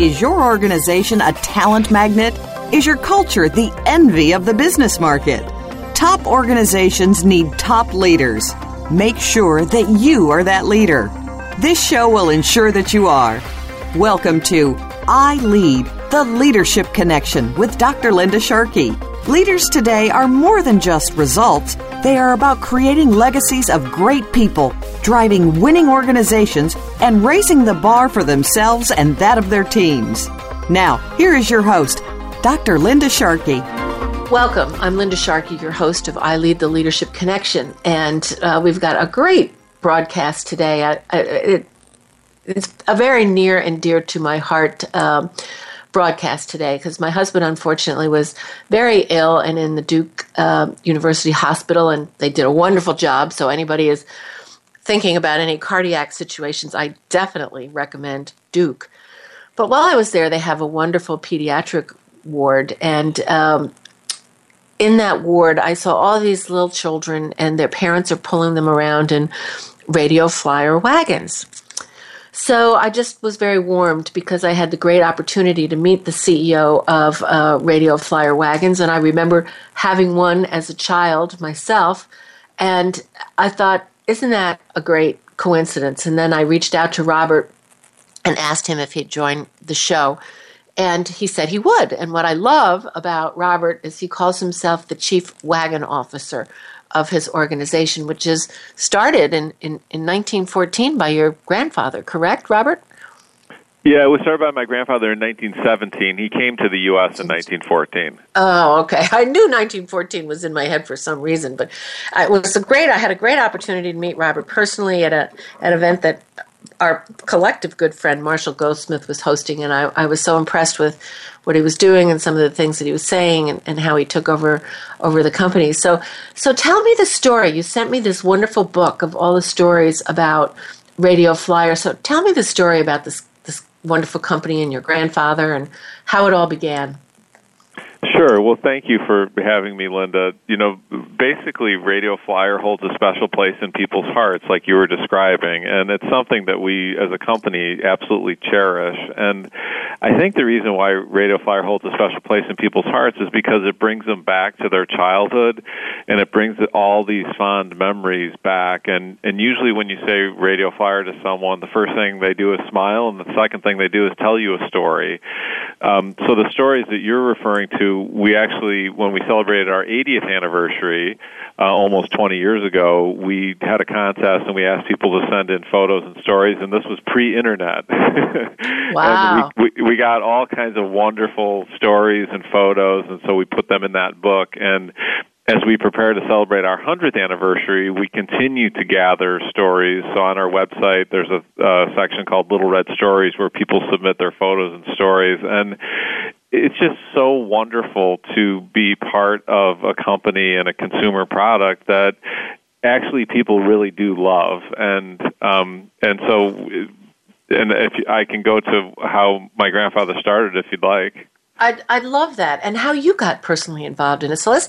Is your organization a talent magnet? Is your culture the envy of the business market? Top organizations need top leaders. Make sure that you are that leader. This show will ensure that you are. Welcome to I Lead, the Leadership Connection with Dr. Linda Sharkey. Leaders today are more than just results. They are about creating legacies of great people, driving winning organizations, and raising the bar for themselves and that of their teams. Now, here is your host, Dr. Linda Sharkey. Welcome. I'm Linda Sharkey, your host of I Lead the Leadership Connection, and we've got a great broadcast today. It's a very near and dear to my heart broadcast today because my husband, unfortunately, was very ill and in the Duke University Hospital, and they did a wonderful job. So anybody is thinking about any cardiac situations, I definitely recommend Duke. But while I was there, they have a wonderful pediatric ward, and in that ward, I saw all these little children, and their parents are pulling them around in Radio Flyer wagons. So I just was very warmed because I had the great opportunity to meet the CEO of Radio Flyer Wagons, and I remember having one as a child myself, and I thought, isn't that a great coincidence? And then I reached out to Robert and asked him if he'd join the show. And he said he would. And what I love about Robert is he calls himself the chief wagon officer of his organization, which is started in 1914 by your grandfather, correct, Robert? Yeah, it was started by my grandfather in 1917. He came to the U.S. in 1914. Oh, okay. I knew 1914 was in my head for some reason, but it was I had a great opportunity to meet Robert personally at an event that our collective good friend Marshall Goldsmith was hosting, and I was so impressed with what he was doing and some of the things that he was saying and how he took over the company. So tell me the story. You sent me this wonderful book of all the stories about Radio Flyer. So tell me the story about this wonderful company and your grandfather and how it all began. Sure. Well, thank you for having me, Linda. You know, basically, Radio Flyer holds a special place in people's hearts, like you were describing, and it's something that we, as a company, absolutely cherish. And I think the reason why Radio Flyer holds a special place in people's hearts is because it brings them back to their childhood, and it brings all these fond memories back. And usually when you say Radio Flyer to someone, the first thing they do is smile, and the second thing they do is tell you a story. So the stories that you're referring to, we actually, when we celebrated our 80th anniversary almost 20 years ago, we had a contest and we asked people to send in photos and stories, and this was pre-internet. Wow. And we got all kinds of wonderful stories and photos, and so we put them in that book. And as we prepare to celebrate our 100th anniversary, we continue to gather stories. So on our website, there's a section called Little Red Stories where people submit their photos and stories. And it's just so wonderful to be part of a company and a consumer product that actually people really do love. And if I can go to how my grandfather started, if you'd like. I'd love that, and how you got personally involved in it. So you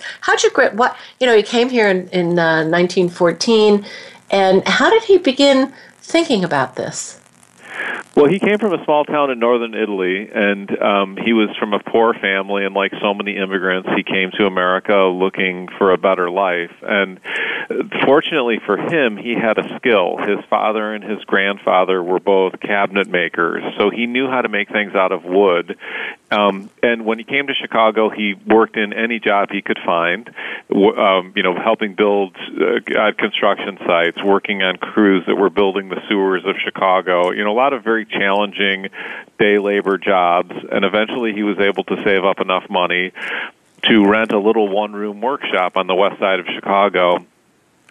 came here in 1914, and how did he begin thinking about this? Well, he came from a small town in northern Italy, and he was from a poor family, and like so many immigrants, he came to America looking for a better life. And fortunately for him, he had a skill. His father and his grandfather were both cabinet makers, so he knew how to make things out of wood. And when he came to Chicago, he worked in any job he could find, helping build construction sites, working on crews that were building the sewers of Chicago, a lot of very challenging day labor jobs. And eventually he was able to save up enough money to rent a little one-room workshop on the west side of Chicago.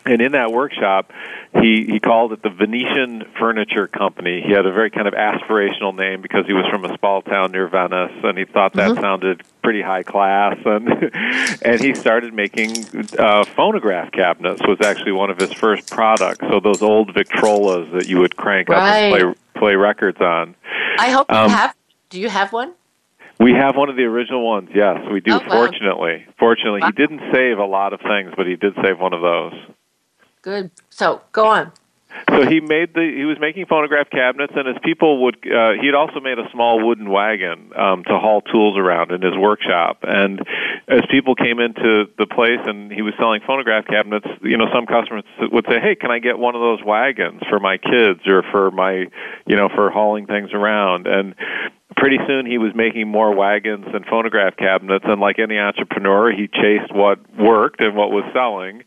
And in that workshop, he called it the Venetian Furniture Company. He had a very kind of aspirational name because he was from a small town near Venice, and he thought that sounded pretty high class. And he started making phonograph cabinets, was actually one of his first products. So those old Victrolas that you would crank up and play records on. I hope you have. Do you have one? We have one of the original ones, yes. We do, fortunately. Fortunately, he didn't save a lot of things, but he did save one of those. Good. So, go on. So he was making phonograph cabinets, and as people would, he had also made a small wooden wagon to haul tools around in his workshop. And as people came into the place and he was selling phonograph cabinets, you know, some customers would say, "Hey, can I get one of those wagons for my kids or for my, you know, for hauling things around?" And pretty soon he was making more wagons than phonograph cabinets, and like any entrepreneur, he chased what worked and what was selling,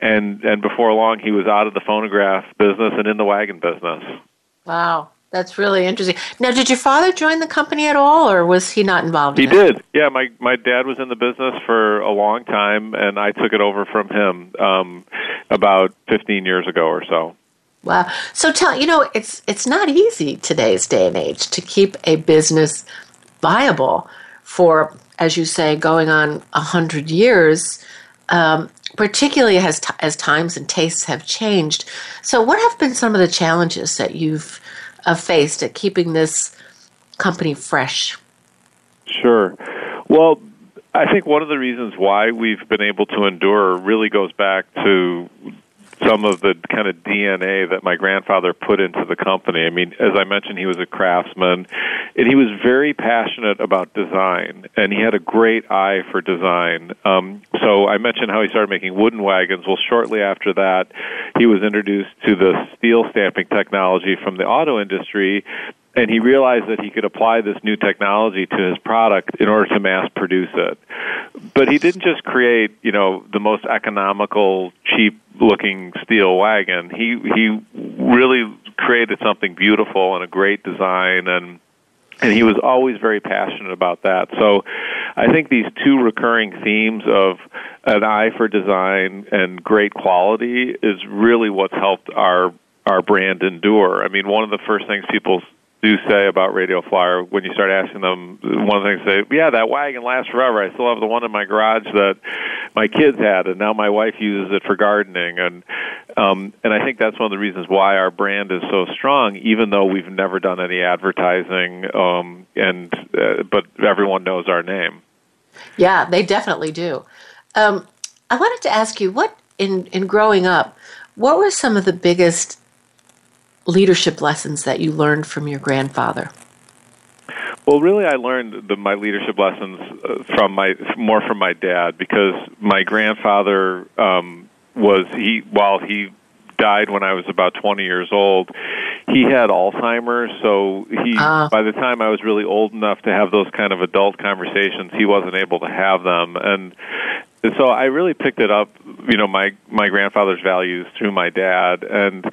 and before long he was out of the phonograph business and in the wagon business. Wow. That's really interesting. Now, did your father join the company at all, or was he not involved in it? He did. Yeah, my dad was in the business for a long time, and I took it over from him about 15 years ago or so. Wow. So it's not easy today's day and age to keep a business viable for, as you say, going on 100 years, particularly as times and tastes have changed. So what have been some of the challenges that you've faced at keeping this company fresh? Sure. Well, I think one of the reasons why we've been able to endure really goes back to some of the kind of DNA that my grandfather put into the company. I mean, as I mentioned, he was a craftsman, and he was very passionate about design, and he had a great eye for design. So I mentioned how he started making wooden wagons. Well, shortly after that, he was introduced to the steel stamping technology from the auto industry, and he realized that he could apply this new technology to his product in order to mass produce it. But he didn't just create, you know, the most economical, cheap-looking steel wagon. He really created something beautiful and a great design, and he was always very passionate about that. So I think these two recurring themes of an eye for design and great quality is really what's helped our brand endure. I mean, one of the first things people do say about Radio Flyer, when you start asking them, one of the things they say, yeah, that wagon lasts forever. I still have the one in my garage that my kids had, and now my wife uses it for gardening. And I think that's one of the reasons why our brand is so strong, even though we've never done any advertising, but everyone knows our name. Yeah, they definitely do. I wanted to ask you, what in growing up, what were some of the biggest leadership lessons that you learned from your grandfather? Well, really, I learned my leadership lessons from my dad, because my grandfather while he died when I was about 20 years old, he had Alzheimer's, so by the time I was really old enough to have those kind of adult conversations, he wasn't able to have them, and so I really picked it up, you know, my grandfather's values through my dad. And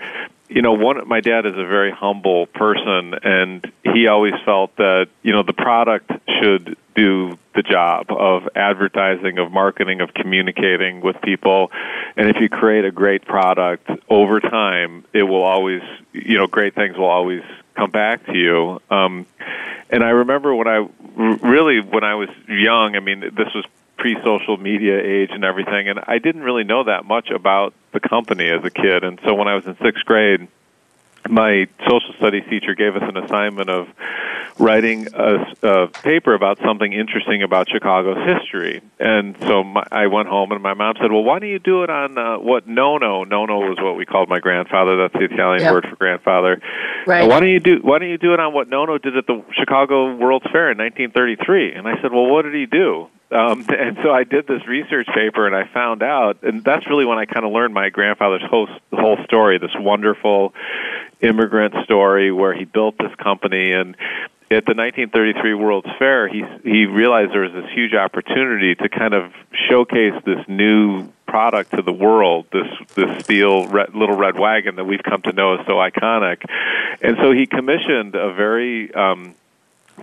you know, my dad is a very humble person, and he always felt that, you know, the product should do the job of advertising, of marketing, of communicating with people. And if you create a great product over time, it will always, you know, great things will always come back to you. And I remember when I was young, I mean, this was pre-social media age and everything, and I didn't really know that much about the company as a kid. And so when I was in sixth grade, my social studies teacher gave us an assignment of writing a paper about something interesting about Chicago's history. And so I went home, and my mom said, well, why don't you do it on what Nono? Nono was what we called my grandfather. That's the Italian word for grandfather. Right. So why don't you do it on what Nono did at the Chicago World's Fair in 1933? And I said, well, what did he do? And so I did this research paper, and I found out, and that's really when I kind of learned my grandfather's whole story, this wonderful immigrant story where he built this company. And at the 1933 World's Fair, he realized there was this huge opportunity to kind of showcase this new product to the world, this steel little red wagon that we've come to know is so iconic. And so he commissioned a very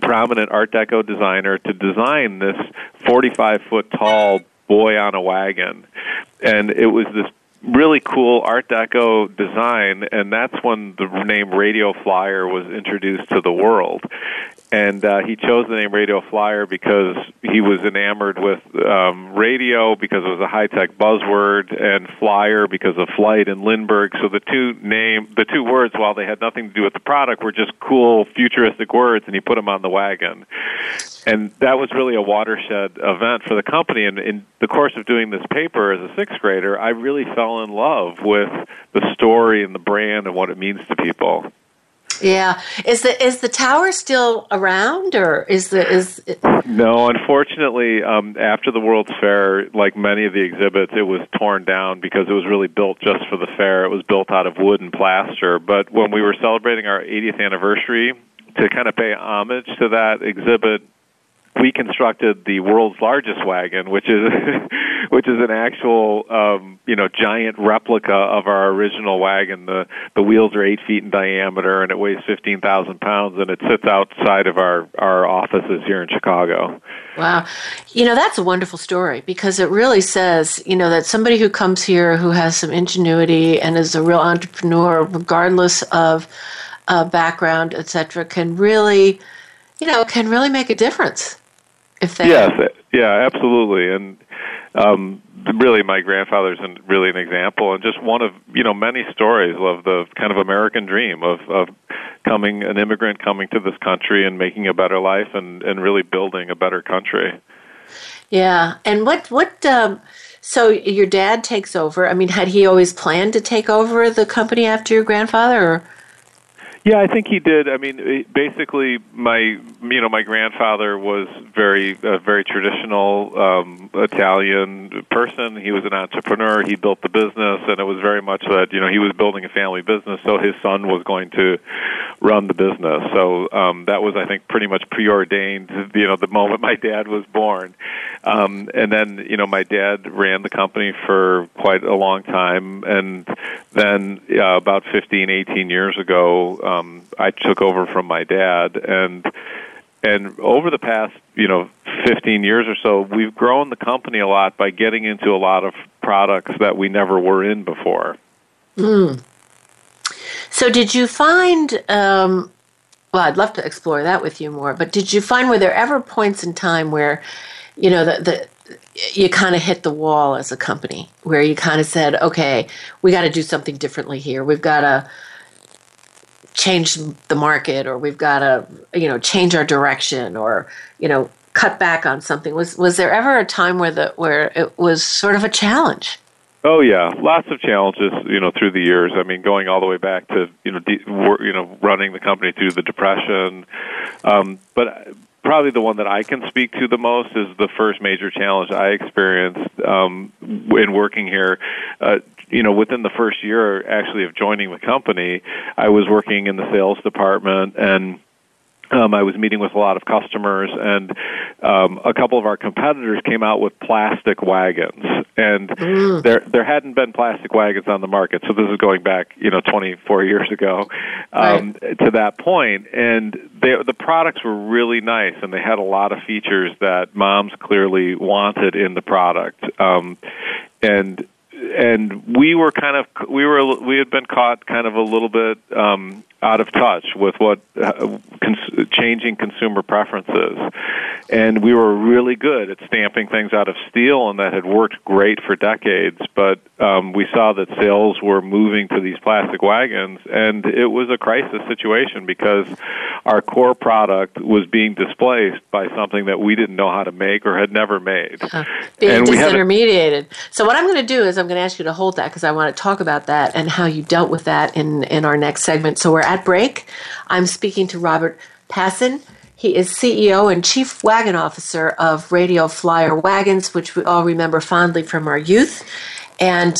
prominent Art Deco designer to design this 45-foot-tall boy on a wagon. And it was this really cool Art Deco design, and that's when the name Radio Flyer was introduced to the world. And he chose the name Radio Flyer because he was enamored with radio because it was a high-tech buzzword, and flyer because of flight in Lindbergh. So the two words, while they had nothing to do with the product, were just cool, futuristic words, and he put them on the wagon. And that was really a watershed event for the company. And in the course of doing this paper as a sixth grader, I really fell in love with the story and the brand and what it means to people. Yeah. Is the tower still around, or is it... No, unfortunately, after the World's Fair, like many of the exhibits, it was torn down because it was really built just for the fair. It was built out of wood and plaster. But when we were celebrating our 80th anniversary, to kind of pay homage to that exhibit, we constructed the world's largest wagon, which is an actual giant replica of our original wagon. The wheels are 8 feet in diameter, and it weighs 15,000 pounds, and it sits outside of our offices here in Chicago. Wow. That's a wonderful story, because it really says, that somebody who comes here who has some ingenuity and is a real entrepreneur, regardless of background, et cetera, can really make a difference. Yeah, absolutely. And really, my grandfather's really an example, and just one of many stories of the kind of American dream of an immigrant coming to this country and making a better life and really building a better country. Yeah, and so your dad takes over. I mean, had he always planned to take over the company after your grandfather, or? Yeah, I think he did. I mean, basically, my grandfather was very traditional Italian person. He was an entrepreneur. He built the business, and it was very much that he was building a family business, so his son was going to run the business. So that was, I think, pretty much preordained. The moment my dad was born, and then my dad ran the company for quite a long time, and then about 18 years ago. I took over from my dad, and over the past 15 years or so, we've grown the company a lot by getting into a lot of products that we never were in before. Mm. So did you find, I'd love to explore that with you more, but did you find, were there ever points in time where, you kind of hit the wall as a company, where you kind of said, okay, we got to do something differently here. We've got to change the market, or we've got to, change our direction, or, cut back on something. Was there ever a time where it was sort of a challenge? Oh yeah, lots of challenges, through the years. I mean, going all the way back to, running the company through the Depression. But probably the one that I can speak to the most is the first major challenge I experienced in working here. Within the first year, actually, of joining the company, I was working in the sales department, and I was meeting with a lot of customers, and a couple of our competitors came out with plastic wagons, and there hadn't been plastic wagons on the market. So this is going back, 24 years ago to that point, and the products were really nice, and they had a lot of features that moms clearly wanted in the product, and we had been caught kind of a little bit out of touch with what changing consumer preferences, and we were really good at stamping things out of steel, and that had worked great for decades. But we saw that sales were moving to these plastic wagons, and it was a crisis situation because our core product was being displaced by something that we didn't know how to make or had never made. Being disintermediated. So what I'm going to do is I'm going to ask you to hold that, because I want to talk about that and how you dealt with that in our next segment. So we're at break. I'm speaking to Robert Pasin. He is CEO and Chief Wagon Officer of Radio Flyer Wagons, which we all remember fondly from our youth. And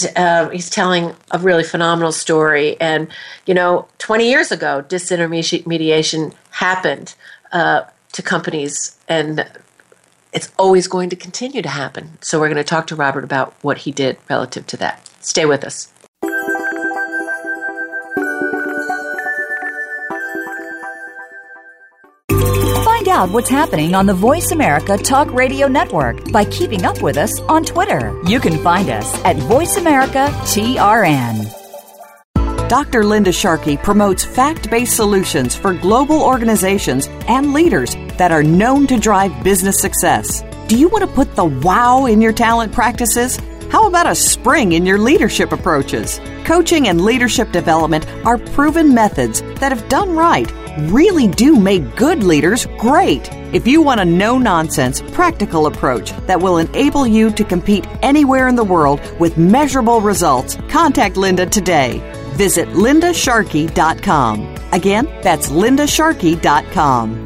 he's telling a really phenomenal story. And, 20 years ago, disintermediation happened to companies, and it's always going to continue to happen. So we're going to talk to Robert about what he did relative to that. Stay with us. out what's happening on the Voice America Talk Radio Network by keeping up with us on Twitter. You can find us at Voice America TRN. Dr. Linda Sharkey promotes fact-based solutions for global organizations and leaders that are known to drive business success. Do you want to put the wow in your talent practices? How about a spring in your leadership approaches? Coaching and leadership development are proven methods that, if done right, really do make good leaders great. If you want a no-nonsense, practical approach that will enable you to compete anywhere in the world with measurable results, contact Linda today. Visit lindasharkey.com. Again, that's lindasharkey.com.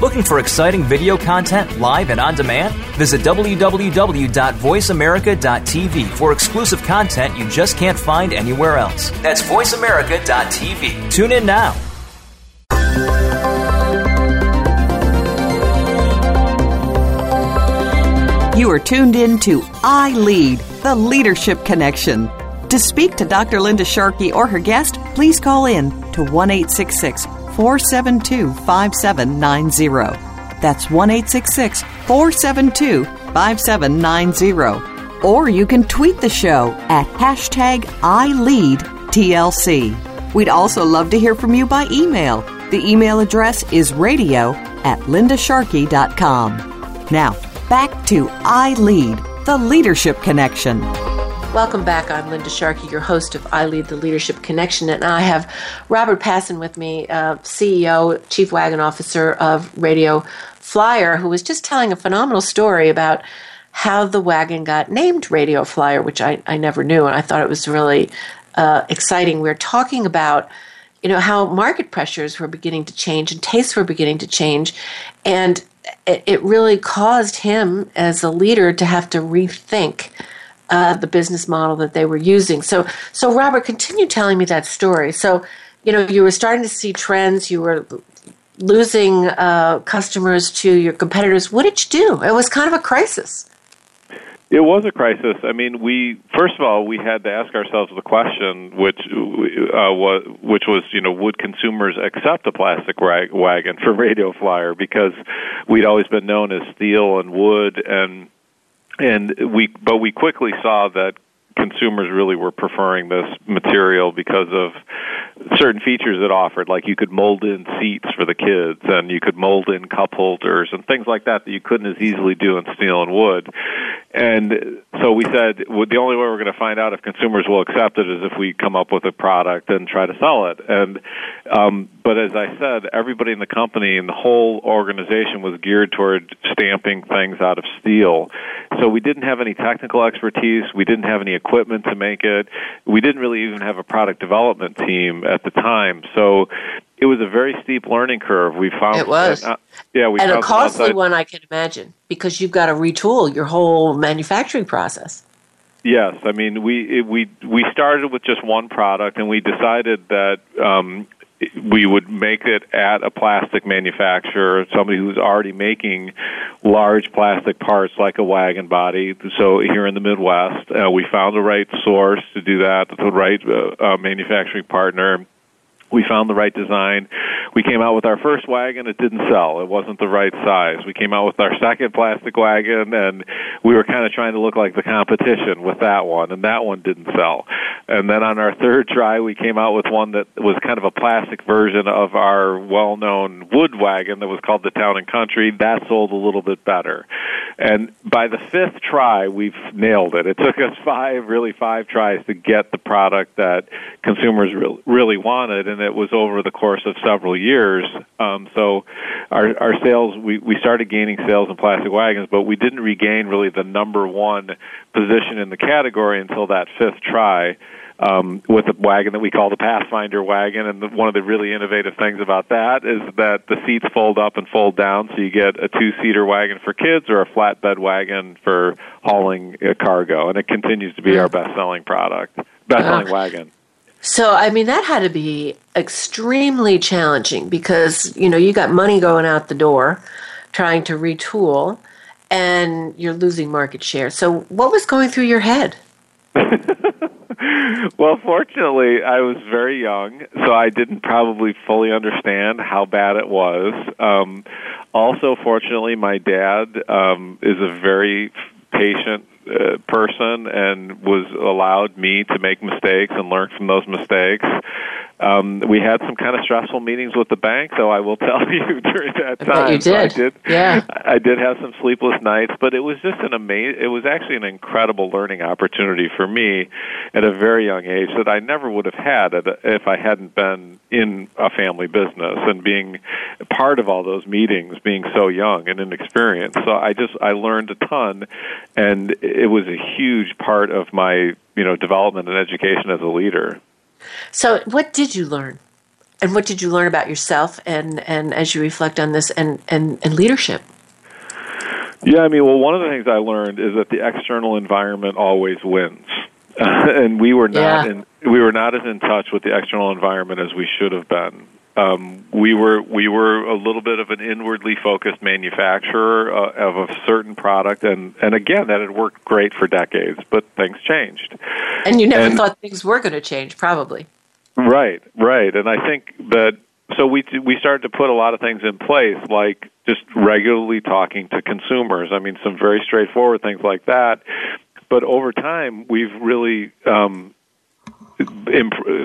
Looking for exciting video content live and on demand? Visit www.voiceamerica.tv for exclusive content you just can't find anywhere else. That's voiceamerica.tv. Tune in now. You are tuned in to I Lead, the Leadership Connection. To speak to Dr. Linda Sharkey or her guest, please call in to 1-866-472-5790. That's 1-866-472-5790. Or you can tweet the show at #ILeadTLC. We'd also love to hear from you by email. The email address is radio@lindasharkey.com. Now, back to I Lead, the Leadership Connection. Welcome back. I'm Linda Sharkey, your host of I Lead the Leadership Connection, and I have Robert Pasin with me, CEO, Chief Wagon Officer of Radio Flyer, who was just telling a phenomenal story about how the wagon got named Radio Flyer, which I never knew, and I thought it was really exciting. We're talking about, you know, how market pressures were beginning to change and tastes were beginning to change, and it really caused him as a leader to have to rethink the business model that they were using. So Robert, continue telling me that story. So, you know, you were starting to see trends. You were losing customers to your competitors. What did you do? It was kind of a crisis. It was a crisis. I mean, we had to ask ourselves the question, which was, you know, would consumers accept a plastic wagon from Radio Flyer? Because we'd always been known as steel and wood but we quickly saw that consumers really were preferring this material because of certain features it offered, like you could mold in seats for the kids, and you could mold in cup holders and things like that that you couldn't as easily do in steel and wood. And so we said, well, the only way we're going to find out if consumers will accept it is if we come up with a product and try to sell it. And but as I said, everybody in the company and the whole organization was geared toward stamping things out of steel. So we didn't have any technical expertise. We didn't have any equipment to make it. We didn't really even have a product development team at the time. So it was a very steep learning curve. We found it was. And a costly one, I can imagine, because you've got to retool your whole manufacturing process. Yes, I mean we started with just one product, and we decided that we would make it at a plastic manufacturer, somebody who's already making large plastic parts like a wagon body. So here in the Midwest, we found the right source to do that, the right manufacturing partner. We found the right design. We came out with our first wagon. It didn't sell. It wasn't the right size. We came out with our second plastic wagon, and we were kind of trying to look like the competition with that one, and that one didn't sell. And then on our third try, we came out with one that was kind of a plastic version of our well-known wood wagon that was called the Town and Country. That sold a little bit better. And by the fifth try, we've nailed it. It took us five tries to get the product that consumers really wanted, and it was over the course of several years. So our sales, we started gaining sales in plastic wagons, but we didn't regain really the number one position in the category until that fifth try with a wagon that we call the Pathfinder wagon. And one of the really innovative things about that is that the seats fold up and fold down, so you get a two-seater wagon for kids or a flatbed wagon for hauling cargo. And it continues to be our best-selling product, best-selling wagon. So, I mean, that had to be extremely challenging because, you know, you got money going out the door trying to retool and you're losing market share. So what was going through your head? Well, fortunately, I was very young, so I didn't probably fully understand how bad it was. Also, fortunately, my dad is a very patient person and allowed me to make mistakes and learn from those mistakes. We had some kind of stressful meetings with the bank, though, I will tell you, during that time. You did. So I did have some sleepless nights, but it was just it was actually an incredible learning opportunity for me at a very young age that I never would have had if I hadn't been in a family business and being part of all those meetings, being so young and inexperienced. So I learned a ton, and it was a huge part of my, development and education as a leader. So what did you learn? And what did you learn about yourself and as you reflect on this and leadership? Yeah, one of the things I learned is that the external environment always wins. And we were not as in touch with the external environment as we should have been. We were a little bit of an inwardly focused manufacturer of a certain product, and again, that had worked great for decades, but things changed. And you never thought things were going to change, probably. Right. And I think that, so we started to put a lot of things in place, like just regularly talking to consumers. Some very straightforward things like that. But over time, we've really...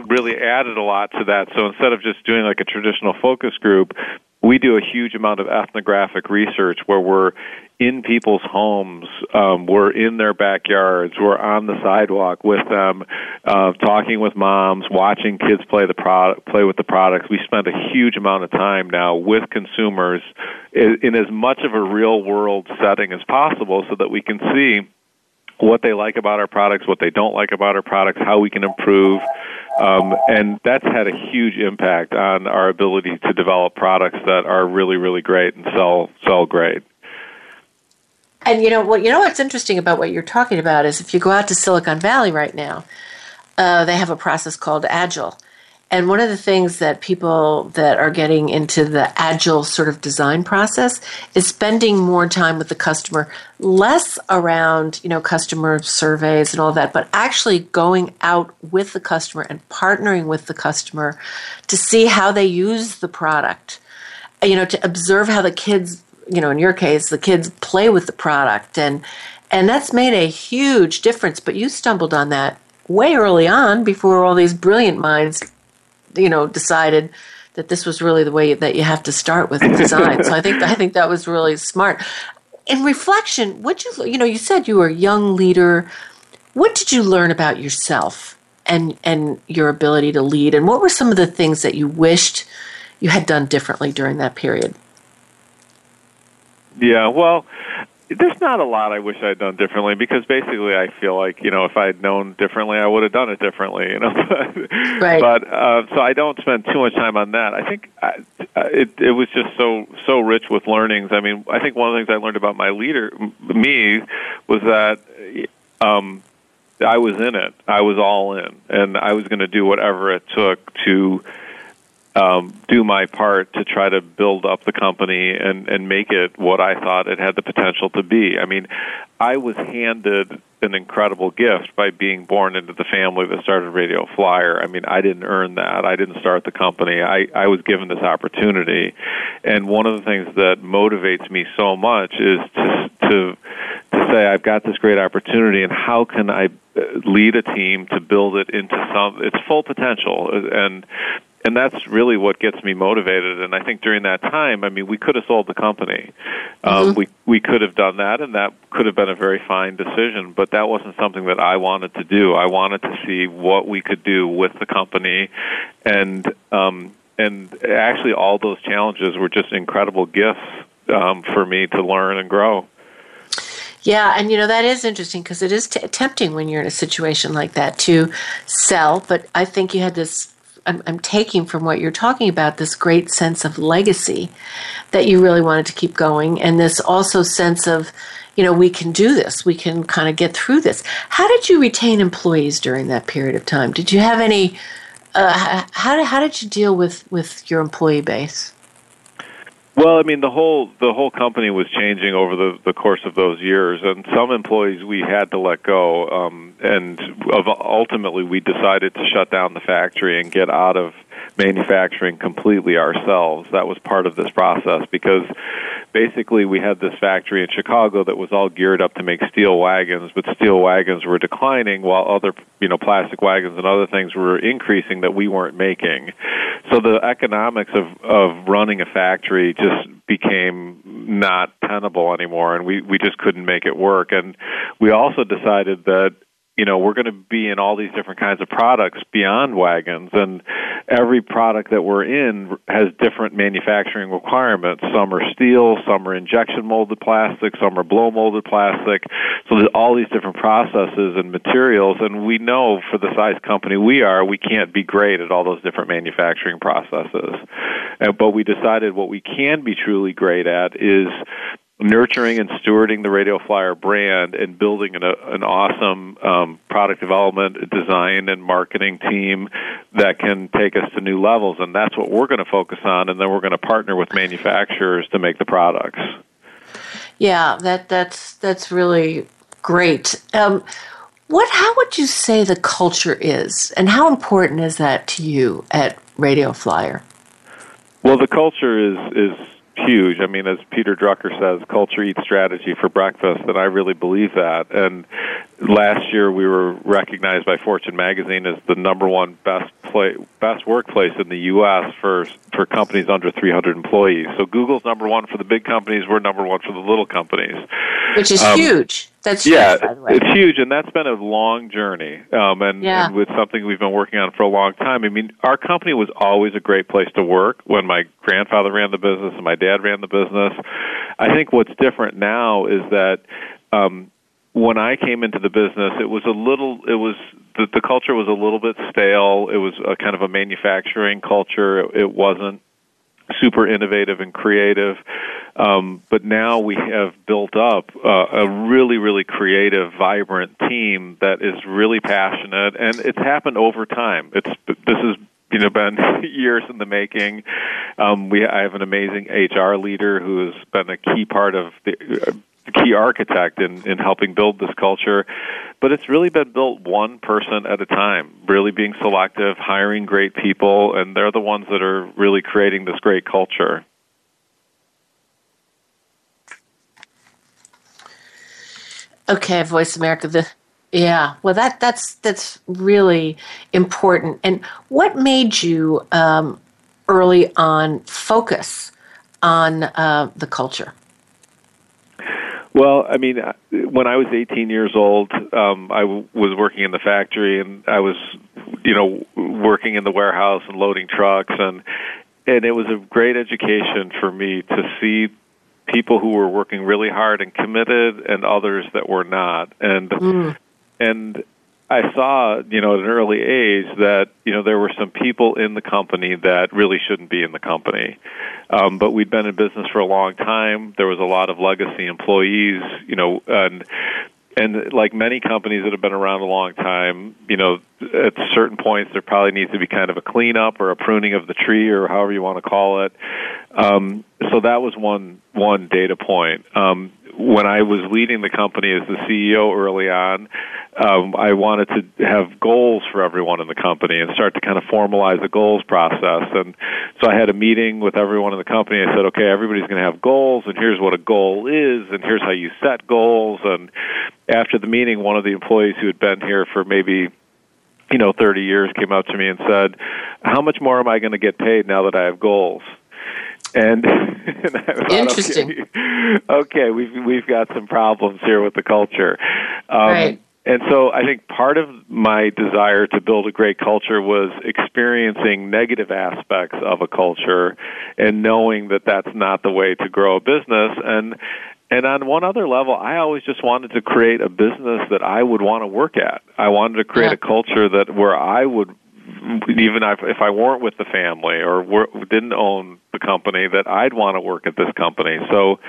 really added a lot to that. So instead of just doing like a traditional focus group, we do a huge amount of ethnographic research where we're in people's homes, we're in their backyards, we're on the sidewalk with them, talking with moms, watching kids play with the products. We spend a huge amount of time now with consumers in as much of a real-world setting as possible so that we can see what they like about our products, what they don't like about our products, how we can improve. And that's had a huge impact on our ability to develop products that are really, really great and sell great. And what's interesting about what you're talking about is if you go out to Silicon Valley right now, they have a process called Agile. And one of the things that people that are getting into the Agile sort of design process is spending more time with the customer, less around, customer surveys and all that, but actually going out with the customer and partnering with the customer to see how they use the product, to observe how the kids, in your case, the kids play with the product. And that's made a huge difference. But you stumbled on that way early on before all these brilliant minds decided that this was really the way that you have to start with design. So I think that was really smart. In reflection, you said you were a young leader. What did you learn about yourself and your ability to lead? And what were some of the things that you wished you had done differently during that period? Yeah, well, there's not a lot I wish I'd done differently because basically I feel like, if I had known differently, I would have done it differently, Right. But, so I don't spend too much time on that. I think it was just so rich with learnings. I think one of the things I learned about my leader, me, was that, I was in it. I was all in, and I was going to do whatever it took to, do my part to try to build up the company and make it what I thought it had the potential to be. I was handed an incredible gift by being born into the family that started Radio Flyer. I didn't earn that. I didn't start the company. I was given this opportunity. And one of the things that motivates me so much is to say, I've got this great opportunity, and how can I lead a team to build it into its full potential? And that's really what gets me motivated. And I think during that time, we could have sold the company. Mm-hmm. We could have done that, and that could have been a very fine decision, but that wasn't something that I wanted to do. I wanted to see what we could do with the company. And actually, all those challenges were just incredible gifts for me to learn and grow. Yeah, and that is interesting because it is tempting when you're in a situation like that to sell, but I think you had this... I'm taking from what you're talking about this great sense of legacy that you really wanted to keep going, and this also sense of, we can do this, we can kind of get through this. How did you retain employees during that period of time? Did you have any? How did you deal with your employee base? Well, I mean, the whole company was changing over the course of those years, and some employees we had to let go, and ultimately we decided to shut down the factory and get out of manufacturing completely ourselves. That was part of this process, because basically we had this factory in Chicago that was all geared up to make steel wagons, but steel wagons were declining while other, plastic wagons and other things were increasing that we weren't making. So the economics of running a factory just became not tenable anymore, and we just couldn't make it work. And we also decided that, we're going to be in all these different kinds of products beyond wagons, and every product that we're in has different manufacturing requirements. Some are steel, some are injection molded plastic, some are blow molded plastic. So there's all these different processes and materials, and we know for the size company we are, we can't be great at all those different manufacturing processes. But we decided what we can be truly great at is nurturing and stewarding the Radio Flyer brand and building an awesome product development, design, and marketing team that can take us to new levels. And that's what we're going to focus on, and then we're going to partner with manufacturers to make the products. Yeah, that's really great. How would you say the culture is, and how important is that to you at Radio Flyer? Well, the culture is huge. I mean, as Peter Drucker says, culture eats strategy for breakfast, and I really believe that. And last year we were recognized by Fortune magazine as the #1 best workplace in the U.S. for companies under 300 employees. So Google's #1 for the big companies, we're #1 for the little companies. Which is huge. That's huge, by the way. It's huge, and that's been a long journey, and with something we've been working on for a long time. I mean, our company was always a great place to work when my grandfather ran the business and my dad ran the business. I think what's different now is that when I came into the business, the culture was a little bit stale. It was a kind of a manufacturing culture. It wasn't super innovative and creative. But now we have built up a really, really creative, vibrant team that is really passionate, and it's happened over time. This has been years in the making. I have an amazing HR leader who has been a key part of the key architect in helping build this culture, but it's really been built one person at a time, really being selective, hiring great people, and they're the ones that are really creating this great culture. Okay, Voice America. That's really important. And what made you early on focus on the culture? Well, I mean, when I was 18 years old, I was working in the factory, and I was, working in the warehouse and loading trucks, and it was a great education for me to see people who were working really hard and committed, and others that were not, and I saw, at an early age that, there were some people in the company that really shouldn't be in the company. But we'd been in business for a long time. There was a lot of legacy employees, and like many companies that have been around a long time, at certain points there probably needs to be kind of a cleanup or a pruning of the tree, or however you want to call it. So that was one data point. When I was leading the company as the CEO early on, I wanted to have goals for everyone in the company and start to kind of formalize the goals process. And so I had a meeting with everyone in the company. I said, okay, everybody's going to have goals, and here's what a goal is, and here's how you set goals. And after the meeting, one of the employees who had been here for maybe 30 years came up to me and said, how much more am I going to get paid now that I have goals? And I thought, interesting. Okay, we've got some problems here with the culture. Right. And so I think part of my desire to build a great culture was experiencing negative aspects of a culture and knowing that that's not the way to grow a business. And on one other level, I always just wanted to create a business that I would want to work at. I wanted to create a culture where I would, even if I weren't with the family or didn't own the company, that I'd want to work at this company. So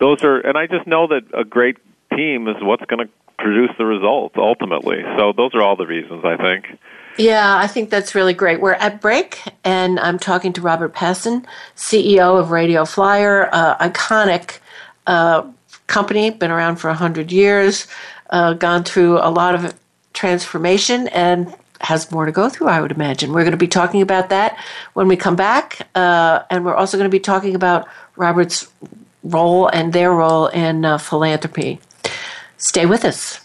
those are, and I just know that a great team is what's going to produce the results ultimately. So those are all the reasons, I think. Yeah, I think that's really great. We're at break, and I'm talking to Robert Pasin, CEO of Radio Flyer, iconic company, been around for 100 years, gone through a lot of transformation, and has more to go through, I would imagine. We're going to be talking about that when we come back, and we're also going to be talking about Robert's role and their role in philanthropy. Stay with us.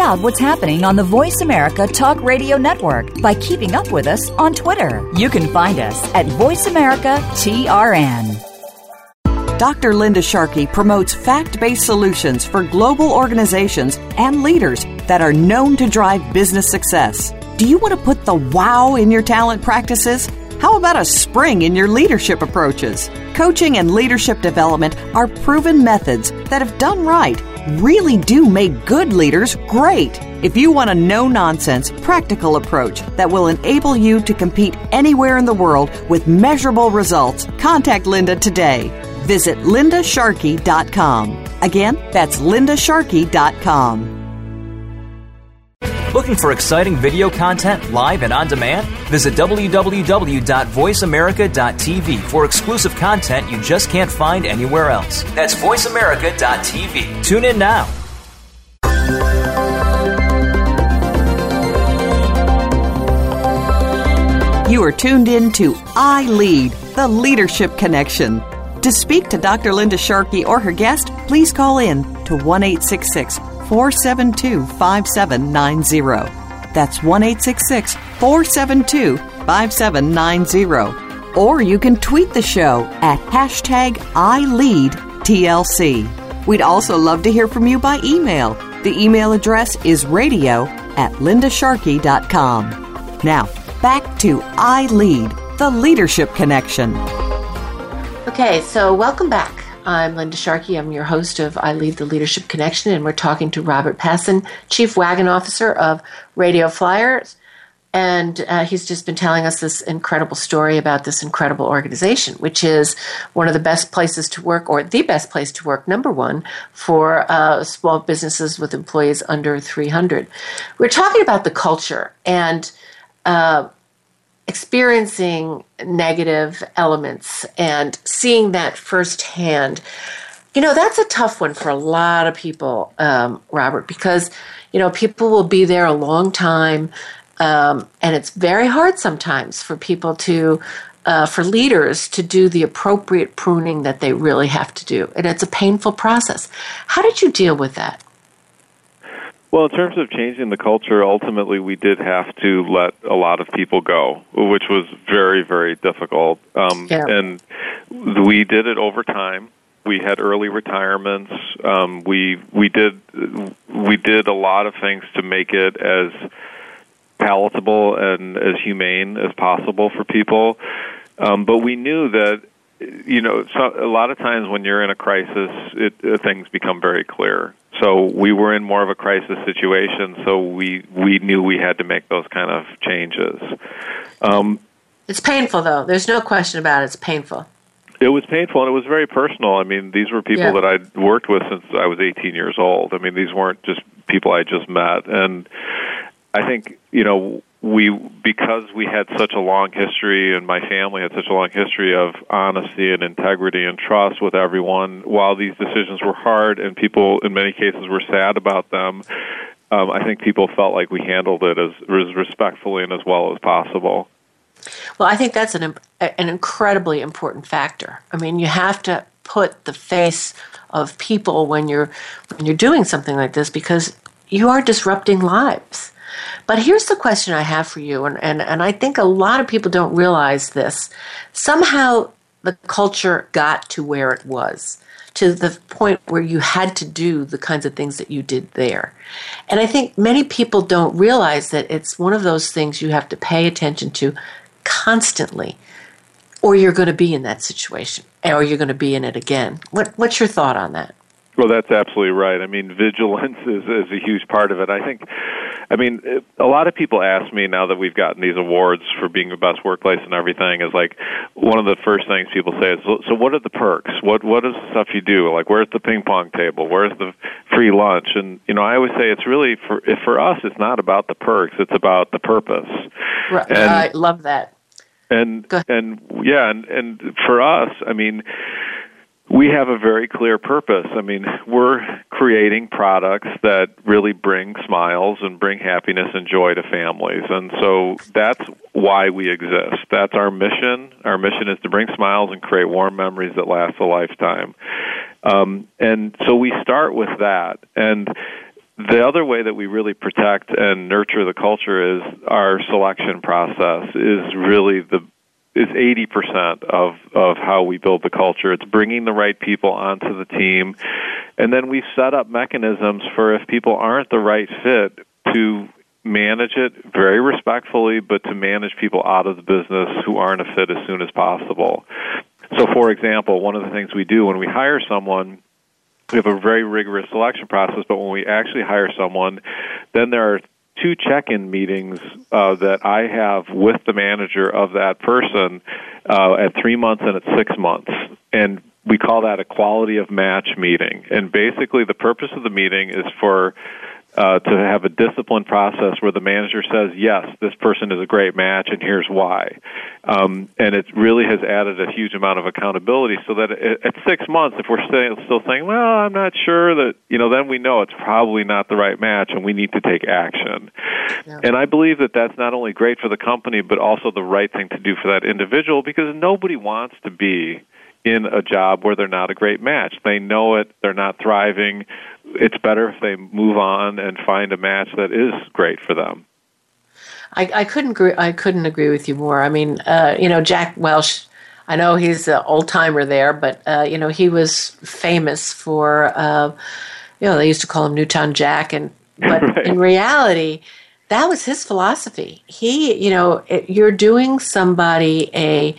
Out what's happening on the Voice America Talk Radio Network by keeping up with us on Twitter. You can find us at Voice America TRN. Dr. Linda Sharkey promotes fact-based solutions for global organizations and leaders that are known to drive business success. Do you want to put the wow in your talent practices? How about a spring in your leadership approaches? Coaching and leadership development are proven methods that, if done right, really do make good leaders great. If you want a no-nonsense, practical approach that will enable you to compete anywhere in the world with measurable results, contact Linda today. Visit lindasharkey.com. Again, that's lindasharkey.com. Looking for exciting video content live and on demand? Visit www.voiceamerica.tv for exclusive content you just can't find anywhere else. That's voiceamerica.tv. Tune in now. You are tuned in to I Lead, the Leadership Connection. To speak to Dr. Linda Sharkey or her guest, please call in to 1-866-472-5790. That's 1-866-472-5790. Or you can tweet the show at hashtag ILeadTLC. We'd also love to hear from you by email. The email address is radio@lindasharkey.com. Now, back to I Lead, the Leadership Connection. Okay, so welcome back. I'm Linda Sharkey. I'm your host of I Lead the Leadership Connection, and we're talking to Robert Pasin, Chief Wagon Officer of Radio Flyer, and he's just been telling us this incredible story about this incredible organization, which is one of the best places to work, or the best place to work, number one, for small businesses with employees under 300. We're talking about the culture and experiencing negative elements and seeing that firsthand. You know, that's a tough one for a lot of people, Robert, because, you know, people will be there a long time, and it's very hard sometimes for people to, for leaders to do the appropriate pruning that they really have to do. And it's a painful process. How did you deal with that? Well, in terms of changing the culture, ultimately we did have to let a lot of people go, which was very, very difficult. And we did it over time. We had early retirements. We did a lot of things to make it as palatable and as humane as possible for people. But we knew that, you know, so a lot of times when you're in a crisis, things become very clear. So we were in more of a crisis situation, so we knew we had to make those kind of changes. It's painful, though. There's no question about it. It's painful. It was painful, and it was very personal. I mean, these were people that I'd worked with since I was 18 years old. I mean, these weren't just people I just met. And I think, you know, because we had such a long history, and my family had such a long history of honesty and integrity and trust with everyone, while these decisions were hard and people in many cases were sad about them, I think people felt like we handled it as respectfully and as well as possible. Well, I think that's an incredibly important factor. I mean, you have to put the face of people when you're doing something like this, because you are disrupting lives. But here's the question I have for you, and I think a lot of people don't realize this. Somehow the culture got to where it was, to the point where you had to do the kinds of things that you did there. And I think many people don't realize that it's one of those things you have to pay attention to constantly, or you're going to be in that situation, or you're going to be in it again. What's your thought on that? Well, that's absolutely right. I mean, vigilance is a huge part of it. I think I mean, a lot of people ask me now that we've gotten these awards for being the best workplace and everything, is like one of the first things people say is, so what are the perks? What is the stuff you do? Like, where's the ping pong table? Where's the free lunch? And, you know, I always say it's really, for us, it's not about the perks. It's about the purpose. Right. And, I love that. And for us, I mean, we have a very clear purpose. I mean, we're creating products that really bring smiles and bring happiness and joy to families. And so that's why we exist. That's our mission. Our mission is to bring smiles and create warm memories that last a lifetime. And so we start with that. And the other way that we really protect and nurture the culture is our selection process is really is 80% of how we build the culture. It's bringing the right people onto the team. And then we set up mechanisms for if people aren't the right fit to manage it very respectfully, but to manage people out of the business who aren't a fit as soon as possible. So, for example, one of the things we do when we hire someone, we have a very rigorous selection process, but when we actually hire someone, then there are two check-in meetings that I have with the manager of that person at 3 months and at 6 months. And we call that a quality of match meeting. And basically the purpose of the meeting is for to have a disciplined process where the manager says, yes, this person is a great match, and here's why. And it really has added a huge amount of accountability so that at 6 months, if we're still saying, well, I'm not sure that, you know, then we know it's probably not the right match and we need to take action. Yeah. And I believe that that's not only great for the company, but also the right thing to do for that individual, because nobody wants to be in a job where they're not a great match. They know it. They're not thriving. It's better if they move on and find a match that is great for them. I couldn't agree with you more. I mean, you know, Jack Welch, I know he's an old-timer there, but, you know, he was famous for, you know, they used to call him Newtown Jack. But right. In reality, that was his philosophy. He, you know, you're doing somebody a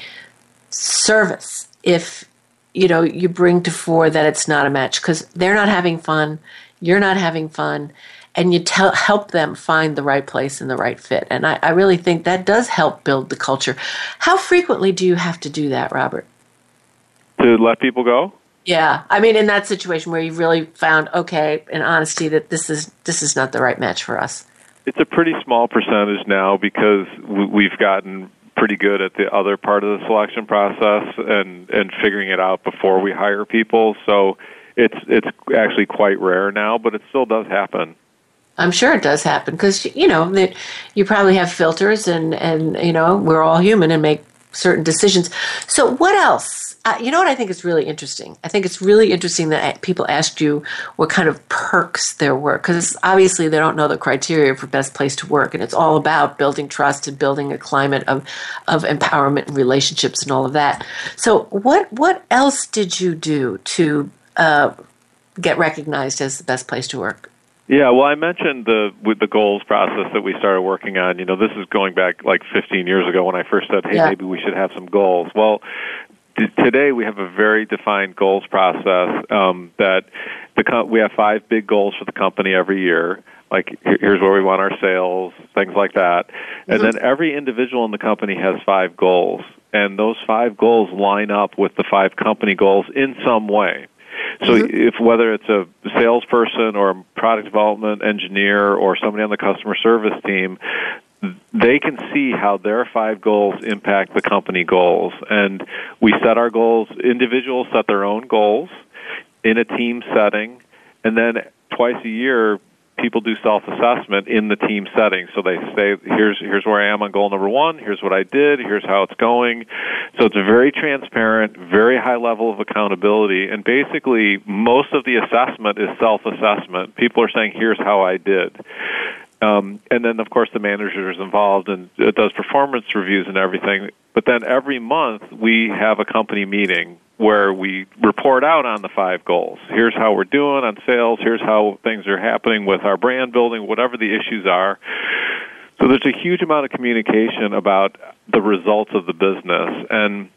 service if you know you bring to fore that it's not a match, because they're not having fun, you're not having fun, and you help them find the right place and the right fit. And I really think that does help build the culture. How frequently do you have to do that, Robert? To let people go? Yeah, I mean, in that situation where you really found, okay, in honesty, that this is not the right match for us. It's a pretty small percentage now because we've gotten pretty good at the other part of the selection process and figuring it out before we hire people. So it's actually quite rare now, but it still does happen. I'm sure it does happen because, you know, that you probably have filters and, you know, we're all human and make certain decisions. So what else? You know what I think is really interesting? I think it's really interesting that people asked you what kind of perks there were, because obviously they don't know the criteria for best place to work, and it's all about building trust and building a climate of empowerment and relationships and all of that. So what else did you do to get recognized as the best place to work? Yeah, well, I mentioned with the goals process that we started working on. You know, this is going back like 15 years ago when I first said, hey, maybe we should have some goals. Well, today we have a very defined goals process that we have 5 big goals for the company every year. Like, here's where we want our sales, things like that. Mm-hmm. And then every individual in the company has 5 goals. And those 5 goals line up with the 5 company goals in some way. So if whether it's a salesperson or a product development engineer or somebody on the customer service team, they can see how their 5 goals impact the company goals. And we set our goals, individuals set their own goals in a team setting, and then twice a year, people do self-assessment in the team setting. So they say, here's where I am on goal number 1, here's what I did, here's how it's going. So it's a very transparent, very high level of accountability. And basically, most of the assessment is self-assessment. People are saying, here's how I did. And then, of course, the manager is involved and does performance reviews and everything. But then every month, we have a company meeting where we report out on the 5 goals. Here's how we're doing on sales. Here's how things are happening with our brand building, whatever the issues are. So there's a huge amount of communication about the results of the business. And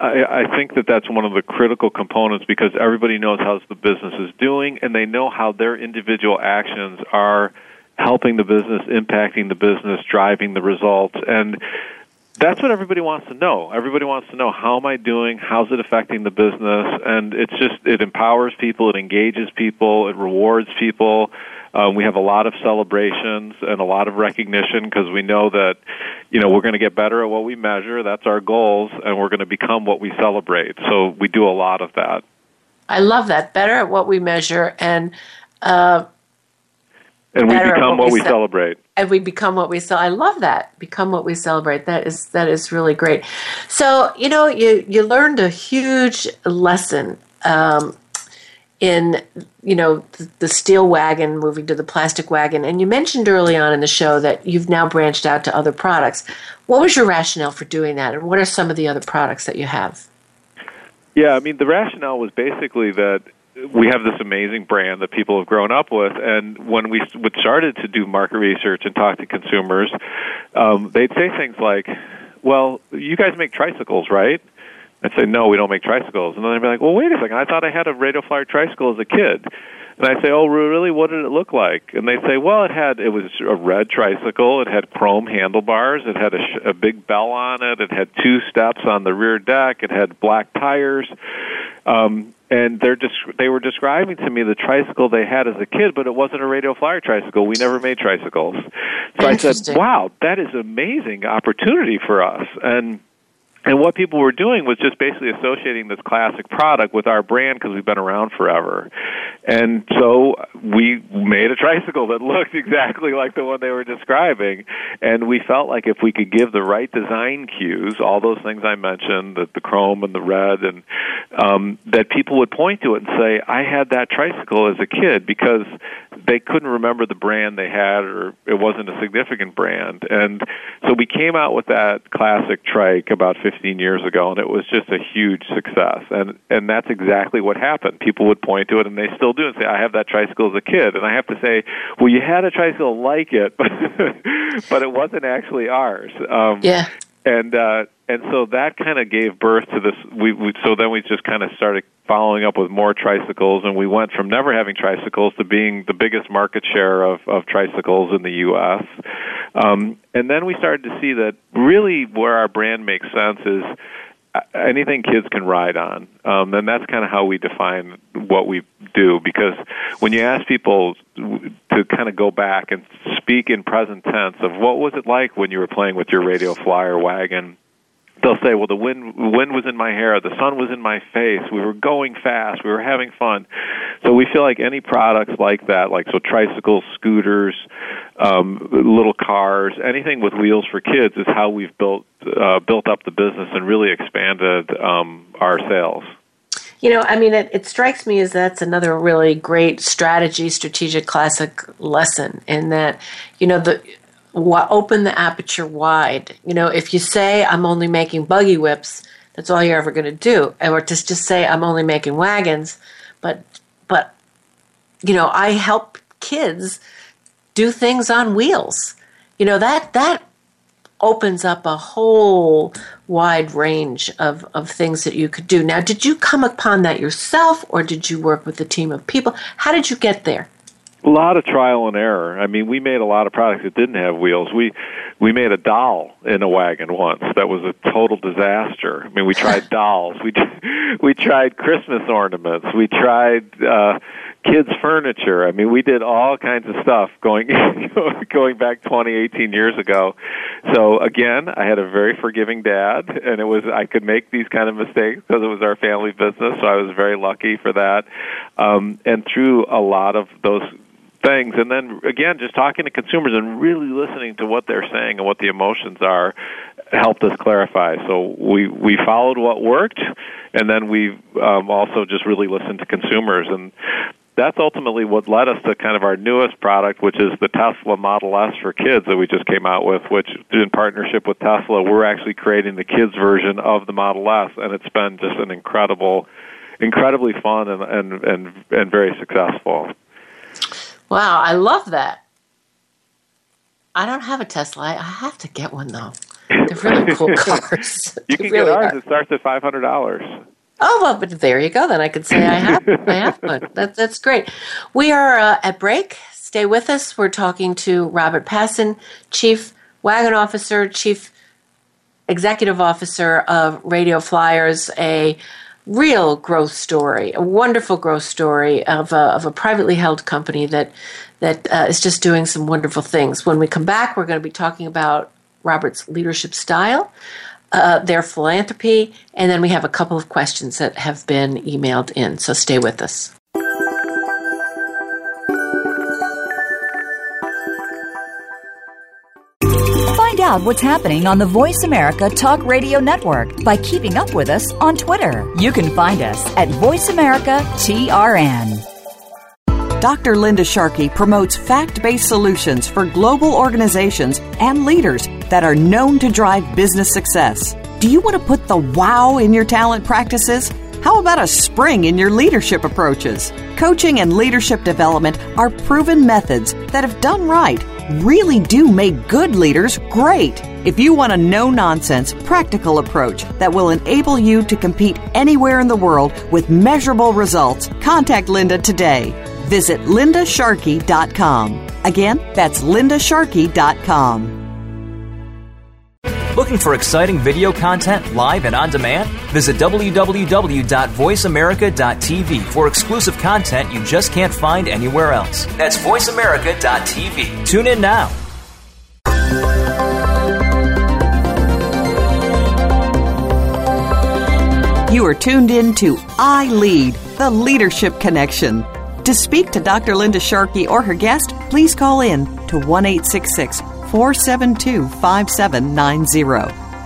I think that that's one of the critical components because everybody knows how the business is doing, and they know how their individual actions are helping the business, impacting the business, driving the results. And that's what everybody wants to know. Everybody wants to know, how am I doing? How's it affecting the business? And it's just, it empowers people, it engages people, it rewards people. We have a lot of celebrations and a lot of recognition, because we know that, you know, we're going to get better at what we measure. That's our goals, and we're going to become what we celebrate. So we do a lot of that. I love that. Better at what we measure, and we become what we celebrate. And we become what we celebrate. I love that. Become what we celebrate. That is really great. So, you know, you learned a huge lesson in, you know, the steel wagon moving to the plastic wagon. And you mentioned early on in the show that you've now branched out to other products. What was your rationale for doing that, and what are some of the other products that you have? Yeah, I mean, the rationale was basically that we have this amazing brand that people have grown up with, and when we started to do market research and talk to consumers, they'd say things like, well, you guys make tricycles, right? I'd say, no, we don't make tricycles. And then they'd be like, well, wait a second, I thought I had a Radio Flyer tricycle as a kid. And I'd say, oh, really? What did it look like? And they'd say, well, it was a red tricycle. It had chrome handlebars. It had a big bell on it. It had two steps on the rear deck. It had black tires. And they were describing to me the tricycle they had as a kid, but it wasn't a Radio Flyer tricycle. We never made tricycles. So I said, wow, that is an amazing opportunity for us. And what people were doing was just basically associating this classic product with our brand, because we've been around forever. And so we made a tricycle that looked exactly like the one they were describing. And we felt like if we could give the right design cues, all those things I mentioned, the chrome and the red, and that people would point to it and say, I had that tricycle as a kid, because they couldn't remember the brand they had, or it wasn't a significant brand. And so we came out with that classic trike about 15 years ago, and it was just a huge success. And that's exactly what happened. People would point to it, and they still do, and say, I have that tricycle as a kid. And I have to say, well, you had a tricycle like it, but it wasn't actually ours. Yeah. And so that kind of gave birth to this. So then we just kind of started following up with more tricycles, and we went from never having tricycles to being the biggest market share of tricycles in the U.S. And then we started to see that really where our brand makes sense is anything kids can ride on. And that's kind of how we define what we do, because when you ask people to kind of go back and speak in present tense of what was it like when you were playing with your Radio Flyer wagon, they'll say, well, the wind was in my hair, the sun was in my face, we were going fast, we were having fun. So we feel like any products like that, like so tricycles, scooters, little cars, anything with wheels for kids is how we've built up the business and really expanded our sales. You know, I mean, it strikes me as that's another really great strategic classic lesson, in that, you know, open the aperture wide. You know, if you say, I'm only making buggy whips, that's all you're ever going to do. Or just say, I'm only making wagons. But you know, I help kids do things on wheels. You know, that opens up a whole wide range of things that you could do. Now, did you come upon that yourself, or did you work with a team of people? How did you get there? A lot of trial and error. I mean, we made a lot of products that didn't have wheels. We made a doll in a wagon once. That was a total disaster. I mean, we tried dolls. We tried Christmas ornaments. We tried kids' furniture. I mean, we did all kinds of stuff going back 18 years ago. So again, I had a very forgiving dad, and I could make these kind of mistakes because it was our family business. So I was very lucky for that. And through a lot of those things, and then again, just talking to consumers and really listening to what they're saying and what the emotions are, helped us clarify. So we followed what worked, and then we also just really listened to consumers, and that's ultimately what led us to kind of our newest product, which is the Tesla Model S for kids that we just came out with, which in partnership with Tesla, we're actually creating the kids version of the Model S, and it's been just an incredibly fun and very successful. Wow, I love that. I don't have a Tesla. I have to get one, though. They're really cool cars. You can really get ours. It starts at $500. Oh, well, but there you go. Then I could say I have one. That's great. We are at break. Stay with us. We're talking to Robert Pasin, Chief Wagon Officer, Chief Executive Officer of Radio Flyers, a real growth story, a wonderful growth story of a privately held company that is just doing some wonderful things. When we come back, we're going to be talking about Robert's leadership style, their philanthropy, and then we have a couple of questions that have been emailed in. So stay with us. Find out what's happening on the Voice America Talk Radio Network by keeping up with us on Twitter. You can find us at VoiceAmericaTRN. Dr. Linda Sharkey promotes fact-based solutions for global organizations and leaders that are known to drive business success. Do you want to put the wow in your talent practices? How about a spring in your leadership approaches? Coaching and leadership development are proven methods that, if done right, really do make good leaders great. If you want a no-nonsense, practical approach that will enable you to compete anywhere in the world with measurable results, contact Linda today. Visit lindasharkey.com. Again, that's lindasharkey.com. Looking for exciting video content live and on demand? Visit www.voiceamerica.tv for exclusive content you just can't find anywhere else. That's voiceamerica.tv. Tune in now. You are tuned in to I Lead, the Leadership Connection. To speak to Dr. Linda Sharkey or her guest, please call in to 1-866-472-5790.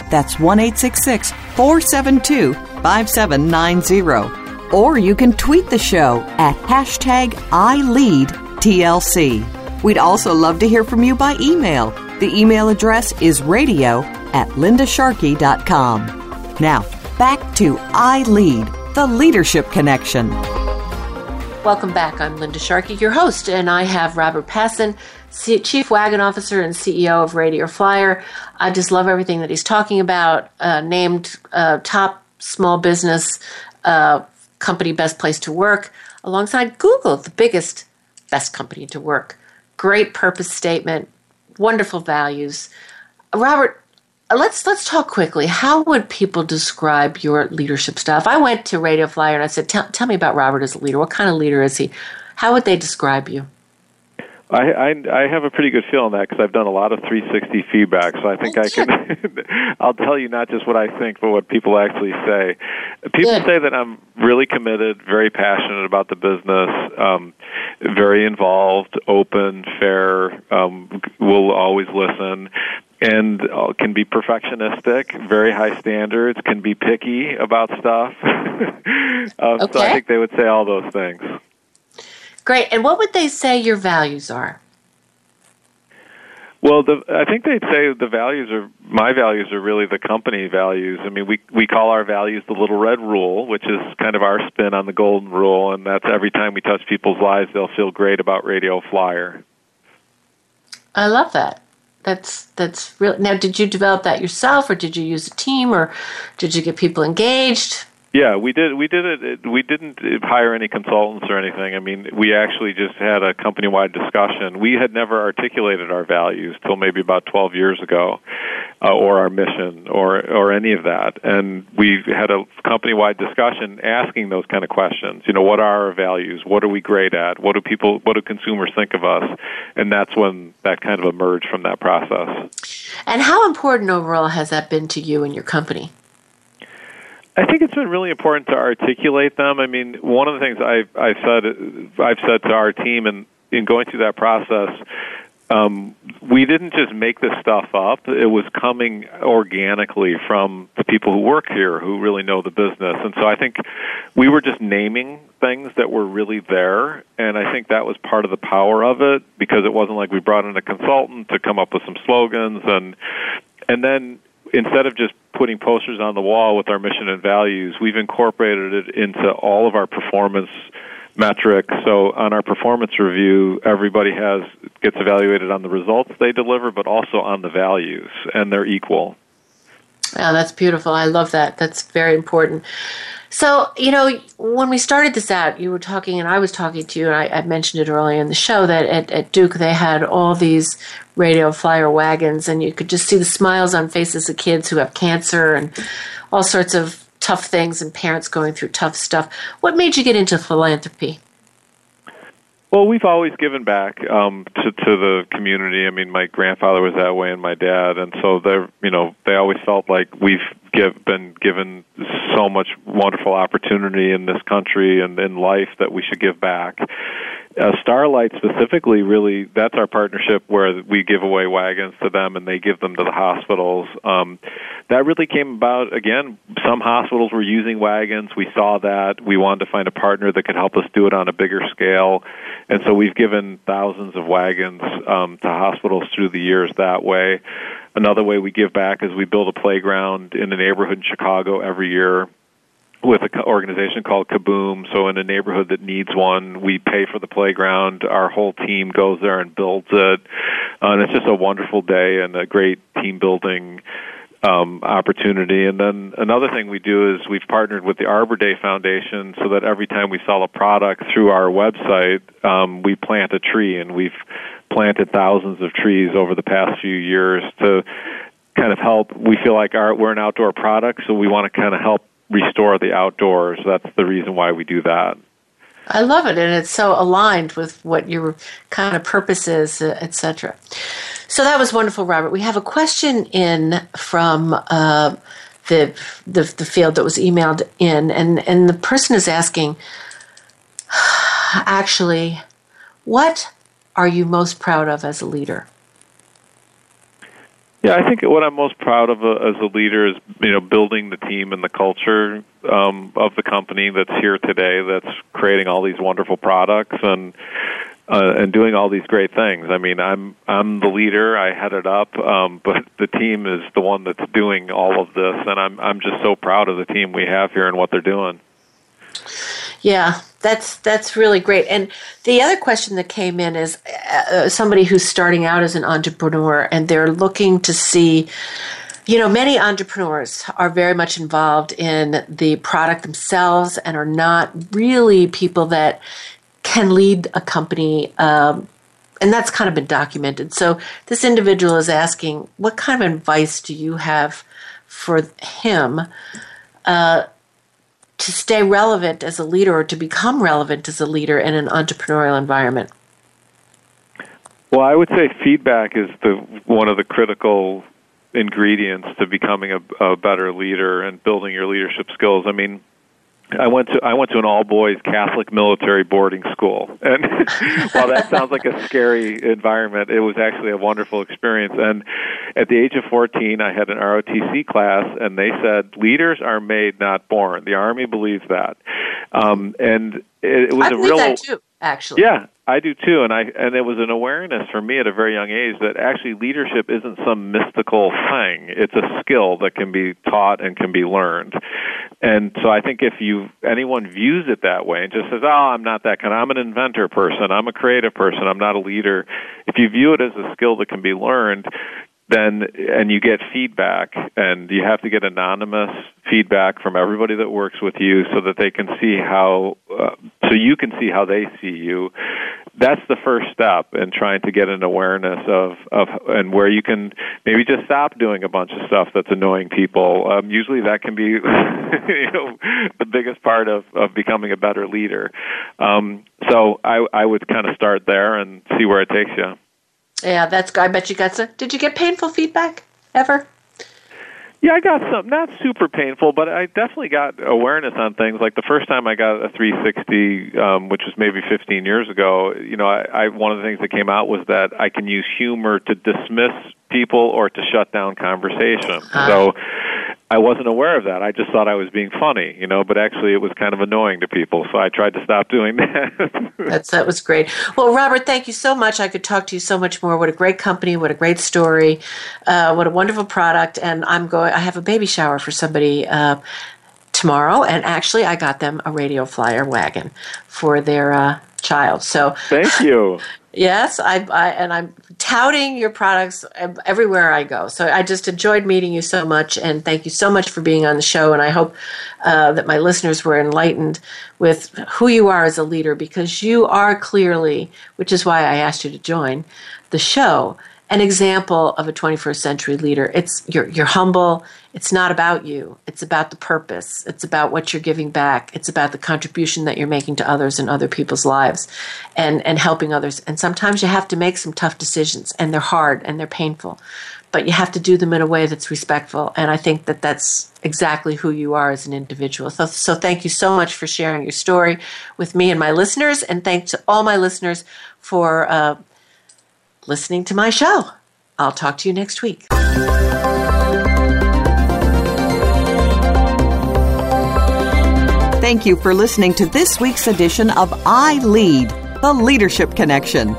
That's 1-866-472-5790. Or you can tweet the show at hashtag ILeadTLC. We'd also love to hear from you by email. The email address is radio@lindasharkey.com. Now, back to I Lead, the Leadership Connection. Welcome back. I'm Linda Sharkey, your host, and I have Robert Pasin, Chief Wagon Officer and CEO of Radio Flyer. I just love everything that he's talking about, named top small business company best place to work, alongside Google, the biggest, best company to work. Great purpose statement, wonderful values. Robert, let's talk quickly. How would people describe your leadership style? If I went to Radio Flyer and I said, tell me about Robert as a leader. What kind of leader is he? How would they describe you? I have a pretty good feel on that because I've done a lot of 360 feedback, so I think I'll tell you not just what I think, but what people actually say. People say that I'm really committed, very passionate about the business, very involved, open, fair, will always listen, and can be perfectionistic, very high standards, can be picky about stuff. So I think they would say all those things. Great. And what would they say your values are? Well, I think they'd say my values are really the company values. I mean, we call our values the Little Red Rule, which is kind of our spin on the Golden Rule, and that's every time we touch people's lives, they'll feel great about Radio Flyer. I love that. That's really. Now, did you develop that yourself, or did you use a team, or did you get people engaged? Yeah, we did it. We didn't hire any consultants or anything. I mean, we actually just had a company-wide discussion. We had never articulated our values till maybe about 12 years ago, or our mission, or any of that. And we had a company-wide discussion asking those kind of questions. You know, what are our values? What are we great at? What do consumers think of us? And that's when that kind of emerged from that process. And how important overall has that been to you and your company? I think it's been really important to articulate them. I mean, one of the things I've said to our team in going through that process, we didn't just make this stuff up. It was coming organically from the people who work here who really know the business. And so I think we were just naming things that were really there, and I think that was part of the power of it, because it wasn't like we brought in a consultant to come up with some slogans. And then instead of just putting posters on the wall with our mission and values, we've incorporated it into all of our performance metrics. So on our performance review, everybody gets evaluated on the results they deliver, but also on the values, and they're equal. Wow, that's beautiful. I love that. That's very important. So, you know, when we started this out, you were talking and I was talking to you, and I mentioned it earlier in the show that at Duke they had all these Radio Flyer wagons, and you could just see the smiles on faces of kids who have cancer and all sorts of tough things and parents going through tough stuff. What made you get into philanthropy? Well, we've always given back to the community. I mean, my grandfather was that way, and my dad, and so they always felt like we've been given so much wonderful opportunity in this country and in life that we should give back. Starlight specifically, really, that's our partnership where we give away wagons to them and they give them to the hospitals. That really came about, again, some hospitals were using wagons. We saw that. We wanted to find a partner that could help us do it on a bigger scale. And so we've given thousands of wagons to hospitals through the years that way. Another way we give back is we build a playground in a neighborhood in Chicago every year with an organization called Kaboom. So in a neighborhood that needs one, we pay for the playground. Our whole team goes there and builds it. And it's just a wonderful day and a great team-building opportunity. And then another thing we do is we've partnered with the Arbor Day Foundation so that every time we sell a product through our website, we plant a tree. And we've planted thousands of trees over the past few years to kind of help. We feel like we're an outdoor product, so we want to kind of help restore the outdoors. That's the reason why we do that. I love it, and it's so aligned with what your kind of purpose is, etc. So that was wonderful, Robert. We have a question in from the field that was emailed in, and the person is asking, actually, what are you most proud of as a leader? Yeah, I think what I'm most proud of as a leader is, building the team and the culture of the company that's here today, that's creating all these wonderful products and doing all these great things. I mean, I'm the leader, I head it up, but the team is the one that's doing all of this, and I'm just so proud of the team we have here and what they're doing. Yeah, that's really great. And the other question that came in is somebody who's starting out as an entrepreneur and they're looking to see, many entrepreneurs are very much involved in the product themselves and are not really people that can lead a company. And that's kind of been documented. So this individual is asking, what kind of advice do you have for him to stay relevant as a leader or to become relevant as a leader in an entrepreneurial environment? Well, I would say feedback is one of the critical ingredients to becoming a better leader and building your leadership skills. I mean, I went to an all-boys Catholic military boarding school. And while that sounds like a scary environment, it was actually a wonderful experience. And at the age of 14, I had an ROTC class, and they said, leaders are made, not born. The Army believes that. And it was a real... I believe that too, actually. Yeah, I do too. And it was an awareness for me at a very young age that actually leadership isn't some mystical thing. It's a skill that can be taught and can be learned. And so I think if anyone views it that way and just says, I'm not that kind, I'm an inventor person, I'm a creative person, I'm not a leader. If you view it as a skill that can be learned, and you get feedback, and you have to get anonymous feedback from everybody that works with you so that they can see so you can see how they see you. That's the first step in trying to get an awareness of and where you can maybe just stop doing a bunch of stuff that's annoying people. Usually that can be the biggest part of becoming a better leader. So I would kind of start there and see where it takes you. Yeah, that's good. I bet you got some. Did you get painful feedback ever? Yeah, I got some. Not super painful, but I definitely got awareness on things. Like the first time I got a 360, which was maybe 15 years ago, one of the things that came out was that I can use humor to dismiss people or to shut down conversation. So I wasn't aware of that. I just thought I was being funny, but actually it was kind of annoying to people. So I tried to stop doing that. That was great. Well, Robert, thank you so much. I could talk to you so much more. What a great company. What a great story. What a wonderful product. And I have a baby shower for somebody tomorrow. And actually I got them a Radio Flyer wagon for their child. So thank you. Yes, and I'm touting your products everywhere I go. So I just enjoyed meeting you so much, and thank you so much for being on the show. And I hope that my listeners were enlightened with who you are as a leader, because you are clearly, which is why I asked you to join the show, an example of a 21st century leader. You're humble. It's not about you. It's about the purpose. It's about what you're giving back. It's about the contribution that you're making to others and other people's lives and helping others. And sometimes you have to make some tough decisions, and they're hard and they're painful, but you have to do them in a way that's respectful. And I think that that's exactly who you are as an individual. So thank you so much for sharing your story with me and my listeners, and thanks to all my listeners for listening to my show. I'll talk to you next week. Thank you for listening to this week's edition of I Lead, the Leadership Connection.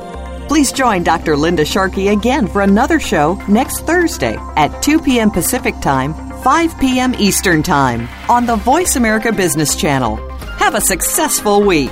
Please join Dr. Linda Sharkey again for another show next Thursday at 2 p.m. Pacific Time, 5 p.m. Eastern Time on the Voice America Business Channel. Have a successful week.